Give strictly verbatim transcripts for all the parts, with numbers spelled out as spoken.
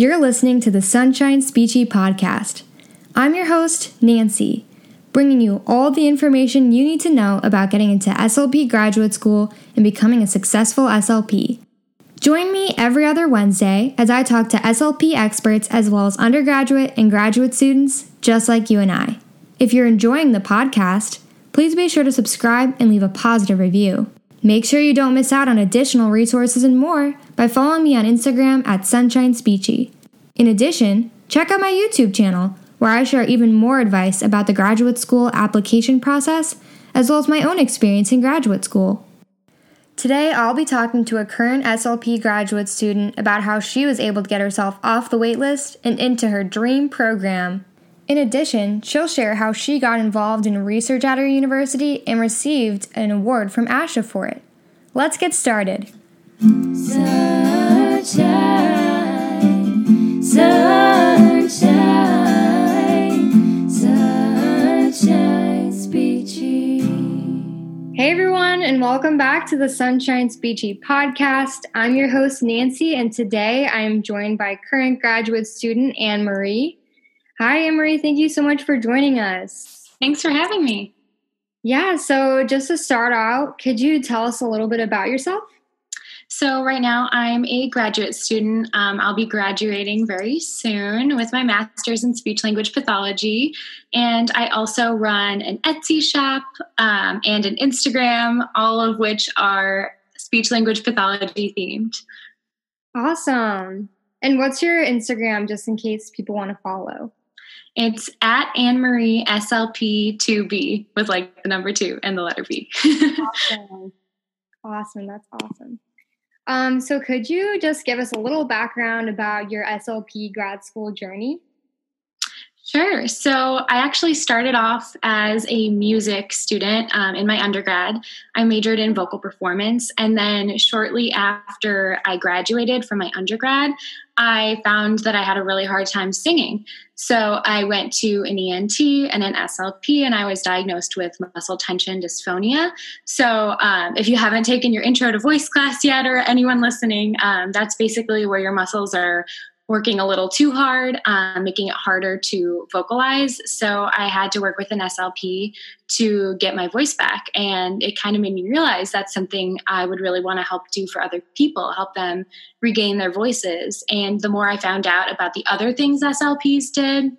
You're listening to the Sunshine Speechy Podcast. I'm your host, Nancy, bringing you all the information you need to know about getting into S L P graduate school and becoming a successful S L P. Join me every other Wednesday as I talk to S L P experts as well as undergraduate and graduate students just like you and I. If you're enjoying the podcast, please be sure to subscribe and leave a positive review. Make sure you don't miss out on additional resources and more by following me on Instagram at Sunshine Speechy. In addition, check out my YouTube channel where I share even more advice about the graduate school application process as well as my own experience in graduate school. Today, I'll be talking to a current S L P graduate student about how she was able to get herself off the waitlist and into her dream program. In addition, she'll share how she got involved in research at her university and received an award from ASHA for it. Let's get started. Sunshine, sunshine, sunshine, speechy. Hey everyone, and welcome back to the Sunshine Speechy Podcast. I'm your host, Nancy, and today I am joined by current graduate student Anne Marie. Hi, Anne Marie. Thank you so much for joining us. Thanks for having me. Yeah, so just to start out, could you tell us a little bit about yourself? So right now I'm a graduate student. Um, I'll be graduating very soon with my master's in speech language pathology. And I also run an Etsy shop um, and an Instagram, all of which are speech language pathology themed. Awesome. And what's your Instagram, just in case people want to follow? It's at Anne Marie S L P two B with like the number two and the letter B. Awesome. Awesome. That's awesome. Um, so could you just give us a little background about your S L P grad school journey? Sure. So I actually started off as a music student um, in my undergrad. I majored in vocal performance. And then shortly after I graduated from my undergrad, I found that I had a really hard time singing. So I went to an E N T and an S L P, and I was diagnosed with muscle tension dysphonia. So um, if you haven't taken your intro to voice class yet, or anyone listening, um, that's basically where your muscles are working a little too hard, um, making it harder to vocalize. So I had to work with an S L P to get my voice back. And it kind of made me realize that's something I would really want to help do for other people, help them regain their voices. And the more I found out about the other things S L Ps did,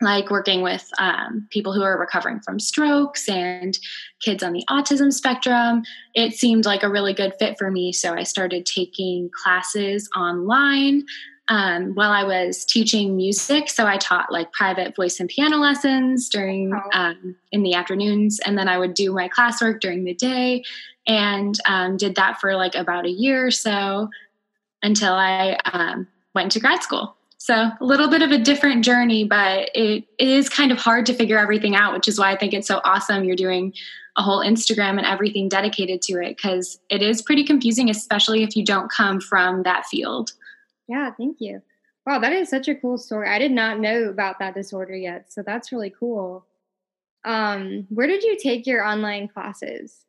like working with um, people who are recovering from strokes and kids on the autism spectrum, it seemed like a really good fit for me. So I started taking classes online Um, while I was teaching music. So I taught like private voice and piano lessons during um, in the afternoons, and then I would do my classwork during the day, and um, did that for like about a year or so until I um, went to grad school. So a little bit of a different journey, but it, it is kind of hard to figure everything out, which is why I think it's so awesome you're doing a whole Instagram and everything dedicated to it, because it is pretty confusing, especially if you don't come from that field. Yeah, thank you. Wow, that is such a cool story. I did not know about that disorder yet, so that's really cool. Um, where did you take your online classes?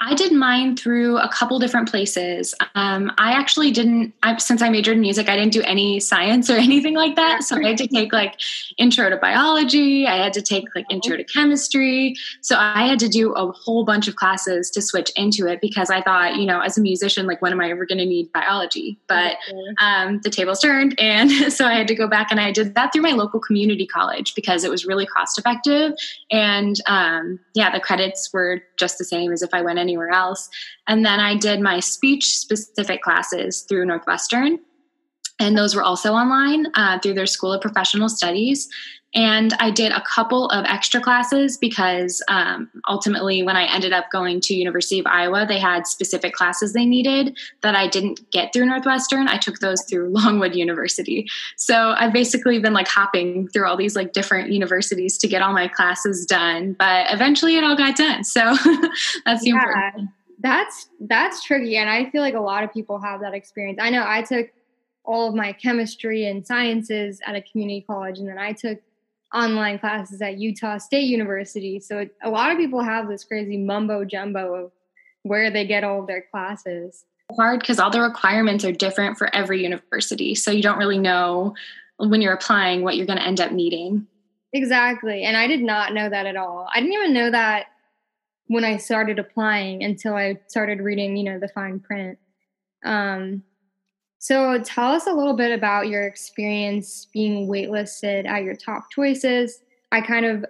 I did mine through a couple different places. Um, I actually didn't, I, since I majored in music, I didn't do any science or anything like that. So I had to take like intro to biology. I had to take like intro to chemistry. So I had to do a whole bunch of classes to switch into it, because I thought, you know, as a musician, like when am I ever going to need biology? But um, the tables turned. And so I had to go back, and I did that through my local community college because it was really cost effective. And um, yeah, the credits were just the same as if I went in anywhere else. And then I did my speech-specific classes through Northwestern, and those were also online uh, through their School of Professional Studies. And I did a couple of extra classes because um, ultimately when I ended up going to University of Iowa, they had specific classes they needed that I didn't get through Northwestern. I took those through Longwood University. So I've basically been like hopping through all these like different universities to get all my classes done, but eventually it all got done. So that's the yeah, important thing. That's, that's tricky. And I feel like a lot of people have that experience. I know I took all of my chemistry and sciences at a community college, and then I took online classes at Utah State University. So it, a lot of people have this crazy mumbo jumbo of where they get all of their classes. hard because all the requirements are different for every university. So you don't really know when you're applying what you're going to end up needing. Exactly. And I did not know that at all. I didn't even know that when I started applying until I started reading, you know, the fine print. Um, so tell us a little bit about your experience being waitlisted at your top choices. I kind of,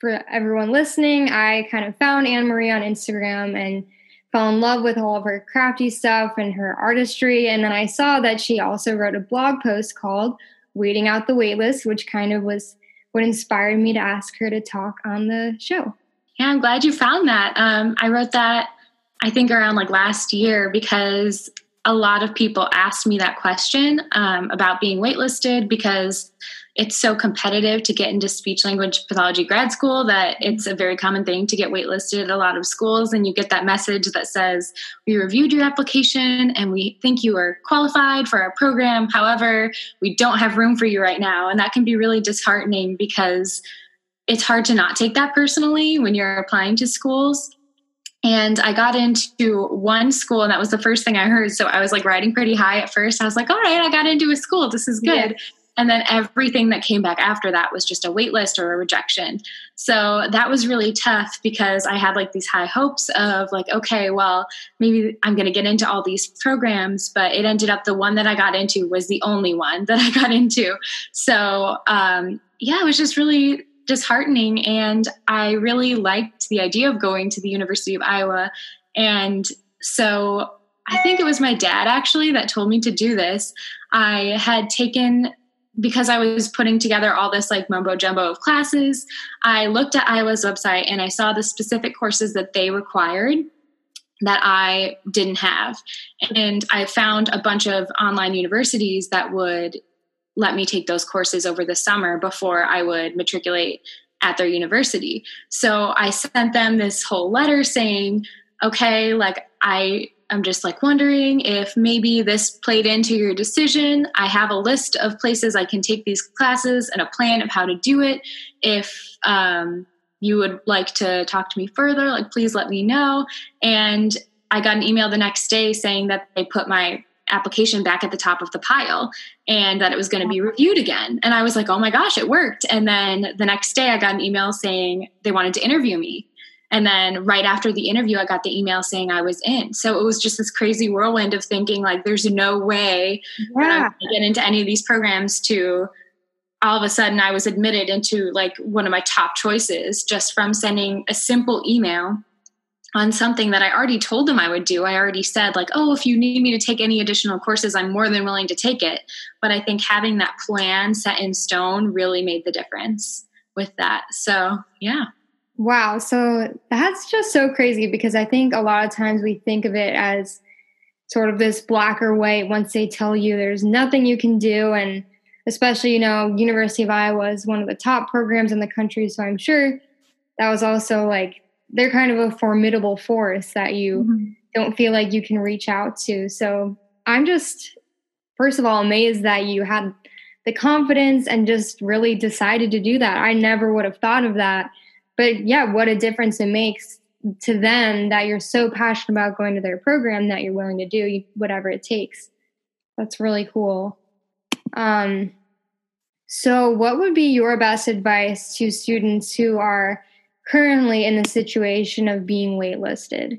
for everyone listening, I kind of found Anne Marie on Instagram and fell in love with all of her crafty stuff and her artistry. And then I saw that she also wrote a blog post called Waiting Out the Waitlist, which kind of was what inspired me to ask her to talk on the show. Yeah, I'm glad you found that. Um, I wrote that, I think, around like last year because a lot of people asked me that question um, about being waitlisted because it's so competitive to get into speech language pathology grad school that it's a very common thing to get waitlisted at a lot of schools. And you get that message that says, we reviewed your application and we think you are qualified for our program. However, we don't have room for you right now. And that can be really disheartening because it's hard to not take that personally when you're applying to schools. And I got into one school, and that was the first thing I heard. So I was like riding pretty high at first. I was like, all right, I got into a school. This is good. Yeah. And then everything that came back after that was just a wait list or a rejection. So that was really tough because I had like these high hopes of like, okay, well, maybe I'm going to get into all these programs, but it ended up the one that I got into was the only one that I got into. So um, yeah, it was just really disheartening. And I really liked the idea of going to the University of Iowa. And so I think it was my dad actually that told me to do this. I had taken... Because I was putting together all this like mumbo jumbo of classes, I looked at Iowa's website and I saw the specific courses that they required that I didn't have. And I found a bunch of online universities that would let me take those courses over the summer before I would matriculate at their university. So I sent them this whole letter saying, okay, like I... I'm just like wondering if maybe this played into your decision. I have a list of places I can take these classes and a plan of how to do it. If um, you would like to talk to me further, like, please let me know. And I got an email the next day saying that they put my application back at the top of the pile and that it was going to be reviewed again. And I was like, oh my gosh, it worked. And then the next day I got an email saying they wanted to interview me. And then right after the interview, I got the email saying I was in. So it was just this crazy whirlwind of thinking like, there's no way yeah. that I'm going to get into any of these programs to all of a sudden I was admitted into like one of my top choices just from sending a simple email on something that I already told them I would do. I already said like, oh, if you need me to take any additional courses, I'm more than willing to take it. But I think having that plan set in stone really made the difference with that. So yeah. Wow. So that's just so crazy because I think a lot of times we think of it as sort of this black or white. Once they tell you there's nothing you can do, and especially, you know, University of Iowa is one of the top programs in the country. So I'm sure that was also like, they're kind of a formidable force that you mm-hmm. don't feel like you can reach out to. So I'm just, first of all, amazed that you had the confidence and just really decided to do that. I never would have thought of that. But yeah, what a difference it makes to them that you're so passionate about going to their program that you're willing to do whatever it takes. That's really cool. Um, so what would be your best advice to students who are currently in the situation of being waitlisted?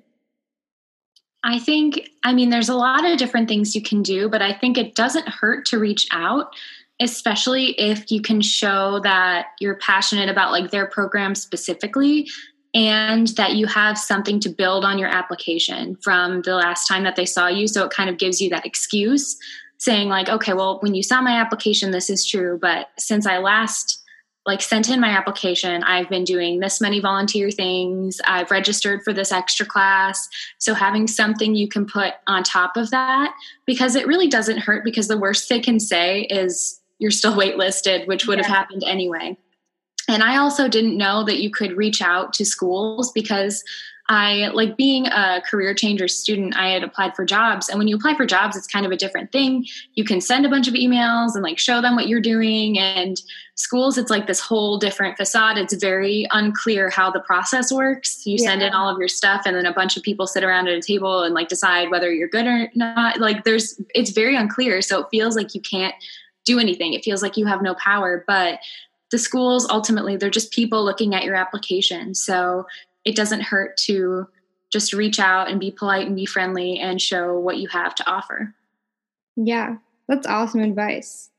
I think, I mean, there's a lot of different things you can do, but I think it doesn't hurt to reach out, especially if you can show that you're passionate about like their program specifically and that you have something to build on your application from the last time that they saw you. So it kind of gives you that excuse saying like, okay, well, when you saw my application, this is true. But since I last like sent in my application, I've been doing this many volunteer things. I've registered for this extra class. So having something you can put on top of that, because it really doesn't hurt, because the worst they can say is, you're still waitlisted, which would yeah. have happened anyway. And I also didn't know that you could reach out to schools because I, like being a career changer student, I had applied for jobs. And when you apply for jobs, it's kind of a different thing. You can send a bunch of emails and like show them what you're doing. And schools, it's like this whole different facade. It's very unclear how the process works. You yeah. send in all of your stuff, and then a bunch of people sit around at a table and like decide whether you're good or not. Like there's, it's very unclear. So it feels like you can't do anything. It feels like you have no power, but the schools, ultimately, they're just people looking at your application. So it doesn't hurt to just reach out and be polite and be friendly and show what you have to offer. Yeah, that's awesome advice.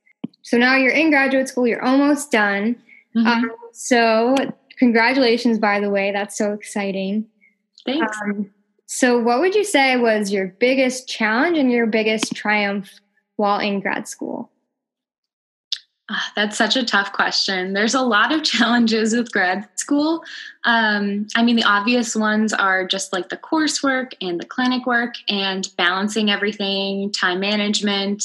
So now you're in graduate school, you're almost done. Mm-hmm. Um, so congratulations, by the way, that's so exciting. Thanks. Um, so what would you say was your biggest challenge and your biggest triumph while in grad school? Oh, that's such a tough question. There's a lot of challenges with grad school. Um, I mean, the obvious ones are just like the coursework and the clinic work and balancing everything, time management.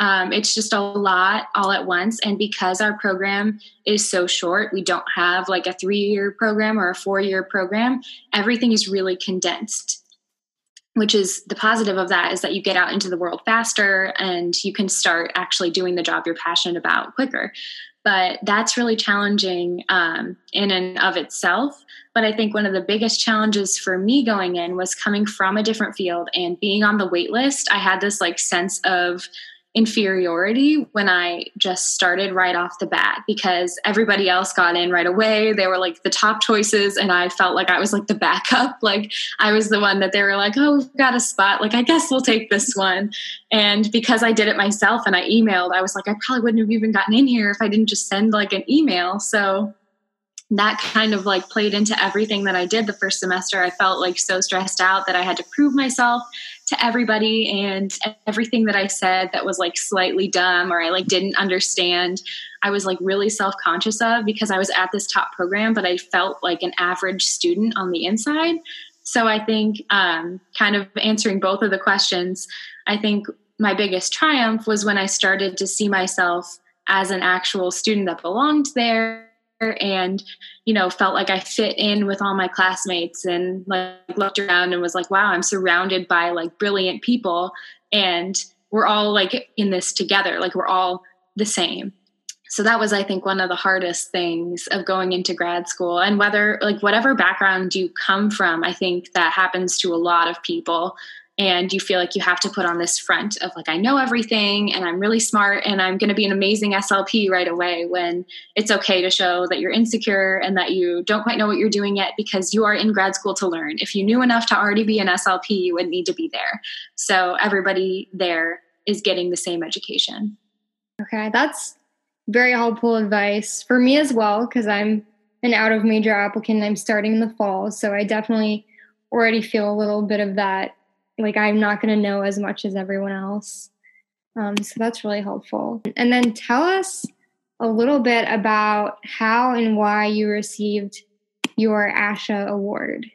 Um, it's just a lot all at once. And because our program is so short, we don't have like a three-year program or a four-year program. Everything is really condensed, which is the positive of that is that you get out into the world faster and you can start actually doing the job you're passionate about quicker. But that's really challenging um, in and of itself. But I think one of the biggest challenges for me going in was coming from a different field and being on the wait list. I had this like sense of inferiority when I just started right off the bat because everybody else got in right away. They were like the top choices, and I felt like I was like the backup. Like I was the one that they were like, oh, we've got a spot. Like, I guess we'll take this one. And because I did it myself and I emailed, I was like, I probably wouldn't have even gotten in here if I didn't just send like an email. So that kind of like played into everything that I did the first semester. I felt like so stressed out that I had to prove myself to everybody, and everything that I said that was like slightly dumb or I like didn't understand, I was like really self-conscious of because I was at this top program, but I felt like an average student on the inside. So I think um, kind of answering both of the questions, I think my biggest triumph was when I started to see myself as an actual student that belonged there. And, you know, felt like I fit in with all my classmates and like looked around and was like, wow, I'm surrounded by like brilliant people and we're all like in this together. Like we're all the same. So that was, I think, one of the hardest things of going into grad school. And whether like whatever background you come from, I think that happens to a lot of people. And you feel like you have to put on this front of like, I know everything and I'm really smart and I'm going to be an amazing S L P right away, when it's okay to show that you're insecure and that you don't quite know what you're doing yet, because you are in grad school to learn. If you knew enough to already be an S L P, you wouldn't need to be there. So everybody there is getting the same education. Okay, that's very helpful advice for me as well, because I'm an out of major applicant. I'm starting in the fall. So I definitely already feel a little bit of that. Like, I'm not going to know as much as everyone else. Um, so that's really helpful. And then tell us a little bit about how and why you received your ASHA award.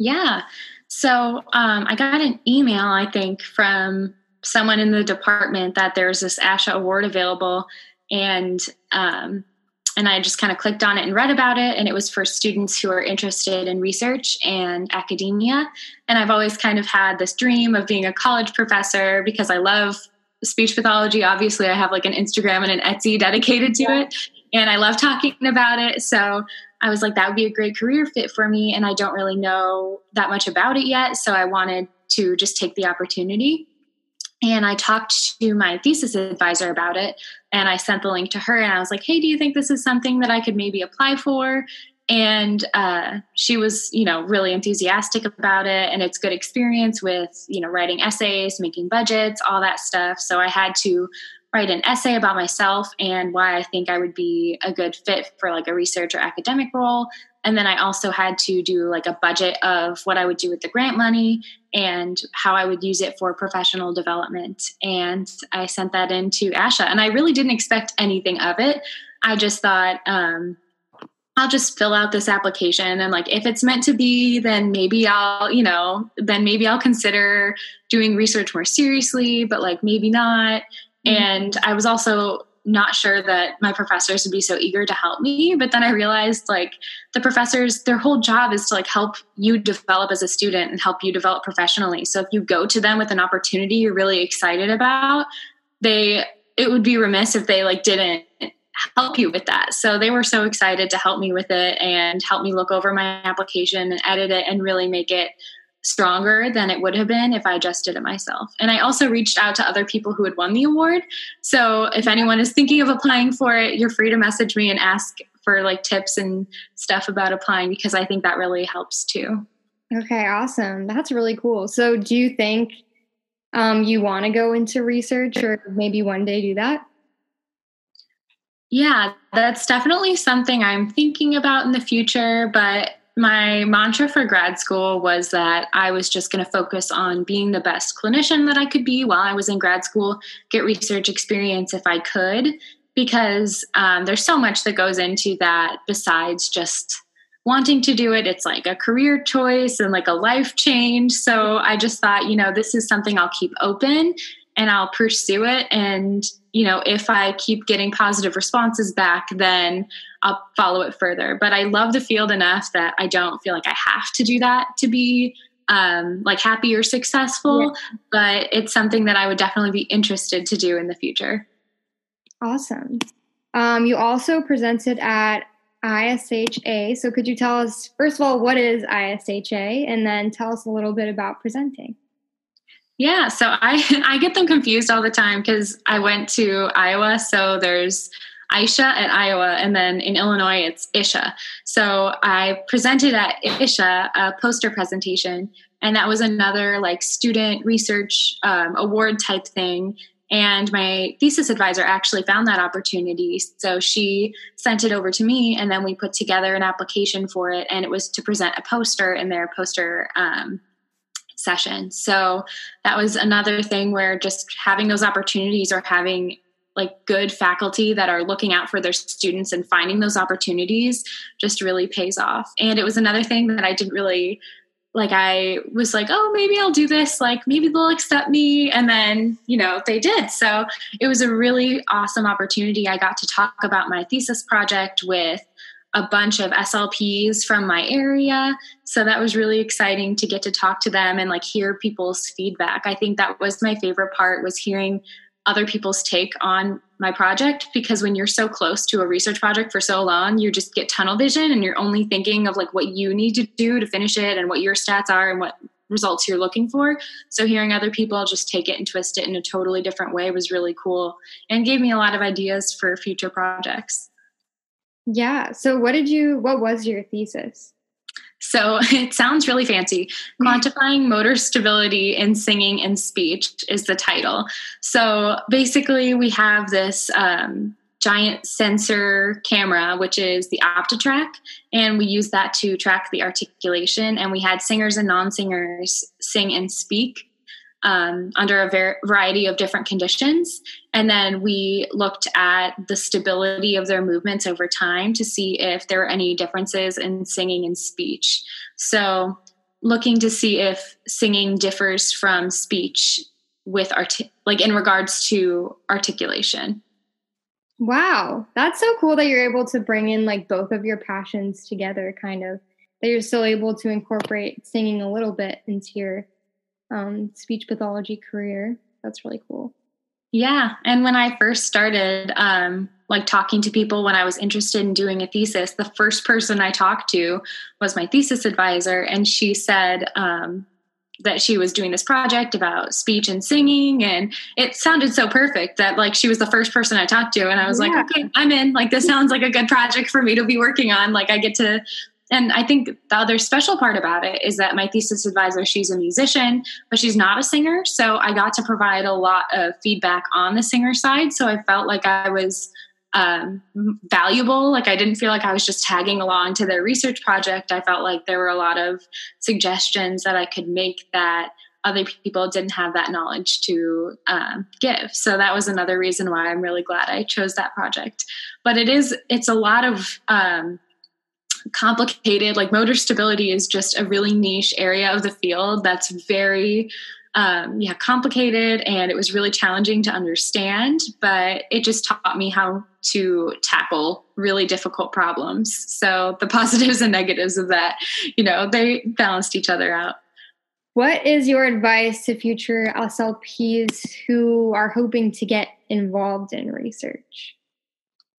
Yeah. So um, I got an email, I think, from someone in the department that there's this ASHA award available. And um And I just kind of clicked on it and read about it. And it was for students who are interested in research and academia. And I've always kind of had this dream of being a college professor because I love speech pathology. Obviously, I have like an Instagram and an Etsy dedicated to it. And I love talking about it. So I was like, that would be a great career fit for me. And I don't really know that much about it yet. So I wanted to just take the opportunity. And I talked to my thesis advisor about it, and I sent the link to her, and I was like, hey, do you think this is something that I could maybe apply for? And uh, she was, you know, really enthusiastic about it, and it's good experience with, you know, writing essays, making budgets, all that stuff. So I had to write an essay about myself and why I think I would be a good fit for like a research or academic role. And then I also had to do like a budget of what I would do with the grant money and how I would use it for professional development. And I sent that in to ASHA, and I really didn't expect anything of it. I just thought, um, I'll just fill out this application, and like, if it's meant to be, then maybe I'll, you know, then maybe I'll consider doing research more seriously, but like maybe not. Mm-hmm. And I was also not sure that my professors would be so eager to help me. But then I realized, like, the professors, their whole job is to, like, help you develop as a student and help you develop professionally. So if you go to them with an opportunity you're really excited about, they, it would be remiss if they, like, didn't help you with that. So they were so excited to help me with it and help me look over my application and edit it and really make it stronger than it would have been if I just did it myself. And I also reached out to other people who had won the award. So if anyone is thinking of applying for it, you're free to message me and ask for, like, tips and stuff about applying, because I think that really helps too. Okay, awesome. That's really cool. So do you think um, you want to go into research or maybe one day do that? Yeah, that's definitely something I'm thinking about in the future, but my mantra for grad school was that I was just going to focus on being the best clinician that I could be while I was in grad school, get research experience if I could, because um, there's so much that goes into that besides just wanting to do it. It's like a career choice and, like, a life change. So I just thought, you know, this is something I'll keep open and I'll pursue it. And, you know, if I keep getting positive responses back, then I'll follow it further. But I love the field enough that I don't feel like I have to do that to be um, like happy or successful, yeah. But it's something that I would definitely be interested to do in the future. Awesome. Um, you also presented at I S H A. So could you tell us, first of all, what is I S H A? And then tell us a little bit about presenting. Yeah, so I, I get them confused all the time because I went to Iowa, so there's I S H A at Iowa, and then in Illinois, it's I S H A. So I presented at I S H A, a poster presentation, and that was another, like, student research um, award type thing. And my thesis advisor actually found that opportunity. So she sent it over to me, and then we put together an application for it, and it was to present a poster in their poster um session. So that was another thing where just having those opportunities or having, like, good faculty that are looking out for their students and finding those opportunities just really pays off. And it was another thing that I didn't really, like, I was like, oh, maybe I'll do this. Like, maybe they'll accept me. And then, you know, they did. So it was a really awesome opportunity. I got to talk about my thesis project with a bunch of S L Ps from my area. So that was really exciting to get to talk to them and, like, hear people's feedback. I think that was my favorite part, was hearing other people's take on my project, because when you're so close to a research project for so long, you just get tunnel vision and you're only thinking of, like, what you need to do to finish it and what your stats are and what results you're looking for. So hearing other people just take it and twist it in a totally different way was really cool and gave me a lot of ideas for future projects. Yeah. So what did you, what was your thesis? So it sounds really fancy. Quantifying Motor Stability in Singing and Speech is the title. So basically we have this um, giant sensor camera, which is the OptiTrack, and we use that to track the articulation. And we had singers and non-singers sing and speak Um, under a ver- variety of different conditions. And then we looked at the stability of their movements over time to see if there were any differences in singing and speech. So looking to see if singing differs from speech with art- like in regards to articulation. Wow. That's so cool that you're able to bring in, like, both of your passions together, kind of, that you're still able to incorporate singing a little bit into your Um, speech pathology career. That's really cool. Yeah. And when I first started, um, like talking to people when I was interested in doing a thesis, the first person I talked to was my thesis advisor. And she said um, that she was doing this project about speech and singing. And it sounded so perfect that, like, she was the first person I talked to. And I was yeah. like, okay, I'm in. Like, this sounds like a good project for me to be working on. Like, I get to And I think the other special part about it is that my thesis advisor, she's a musician, but she's not a singer. So I got to provide a lot of feedback on the singer side. So I felt like I was um, valuable. Like, I didn't feel like I was just tagging along to their research project. I felt like there were a lot of suggestions that I could make that other people didn't have that knowledge to um, give. So that was another reason why I'm really glad I chose that project. But it is, it's a lot of um, complicated, like, motor stability is just a really niche area of the field that's very um, yeah, complicated, and it was really challenging to understand, but it just taught me how to tackle really difficult problems. So the positives and negatives of that, you know, they balanced each other out. What is your advice to future S L Ps who are hoping to get involved in research?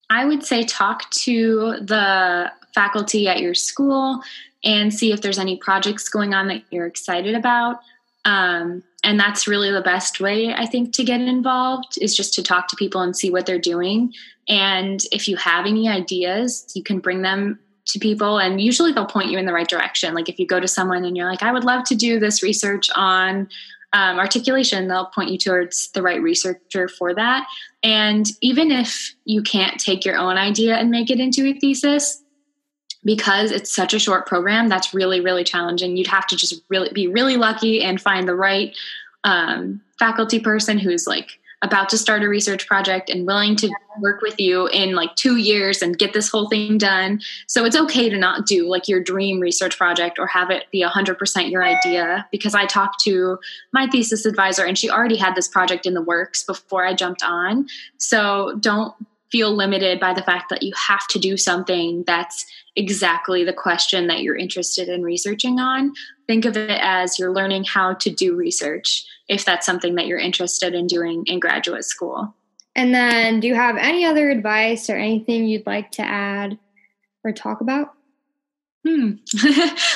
I would say talk to the faculty at your school and see if there's any projects going on that you're excited about. Um, and that's really the best way, I think, to get involved, is just to talk to people and see what they're doing. And if you have any ideas, you can bring them to people, and usually they'll point you in the right direction. Like if you go to someone and you're like, I would love to do this research on um, articulation, they'll point you towards the right researcher for that. And even if you can't take your own idea and make it into a thesis, because it's such a short program, that's really, really challenging. You'd have to just really be really lucky and find the right um, faculty person who's like about to start a research project and willing to work with you in like two years and get this whole thing done. So it's okay to not do like your dream research project or have it be one hundred percent your idea, because I talked to my thesis advisor and she already had this project in the works before I jumped on. So don't feel limited by the fact that you have to do something that's exactly the question that you're interested in researching on. Think of it as you're learning how to do research, if that's something that you're interested in doing in graduate school. And then do you have any other advice or anything you'd like to add or talk about? Hmm.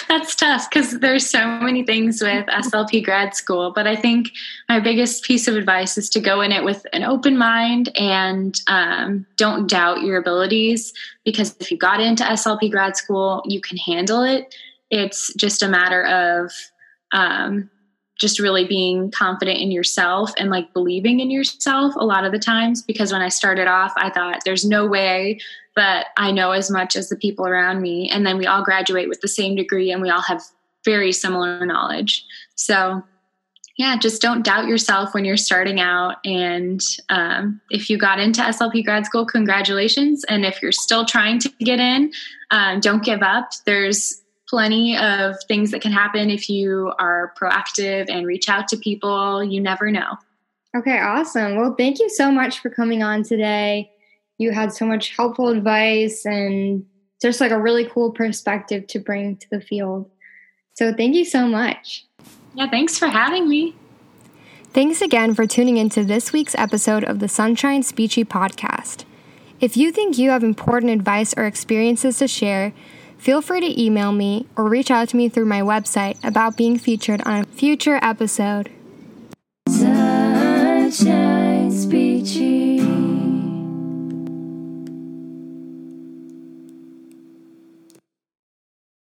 That's tough, because there's so many things with S L P grad school, but I think my biggest piece of advice is to go in it with an open mind and um, don't doubt your abilities, because if you got into S L P grad school, you can handle it. It's just a matter of um, just really being confident in yourself and like believing in yourself a lot of the times, because when I started off, I thought there's no way that I know as much as the people around me. And then we all graduate with the same degree and we all have very similar knowledge. So yeah, just don't doubt yourself when you're starting out. And um, if you got into S L P grad school, congratulations. And if you're still trying to get in, um, don't give up. There's plenty of things that can happen if you are proactive and reach out to people. You never know. Okay, awesome. Well, thank you so much for coming on today. You had so much helpful advice and just like a really cool perspective to bring to the field. So thank you so much. Yeah, thanks for having me. Thanks again for tuning into this week's episode of the Sunshine Speechy podcast. If you think you have important advice or experiences to share, feel free to email me or reach out to me through my website about being featured on a future episode.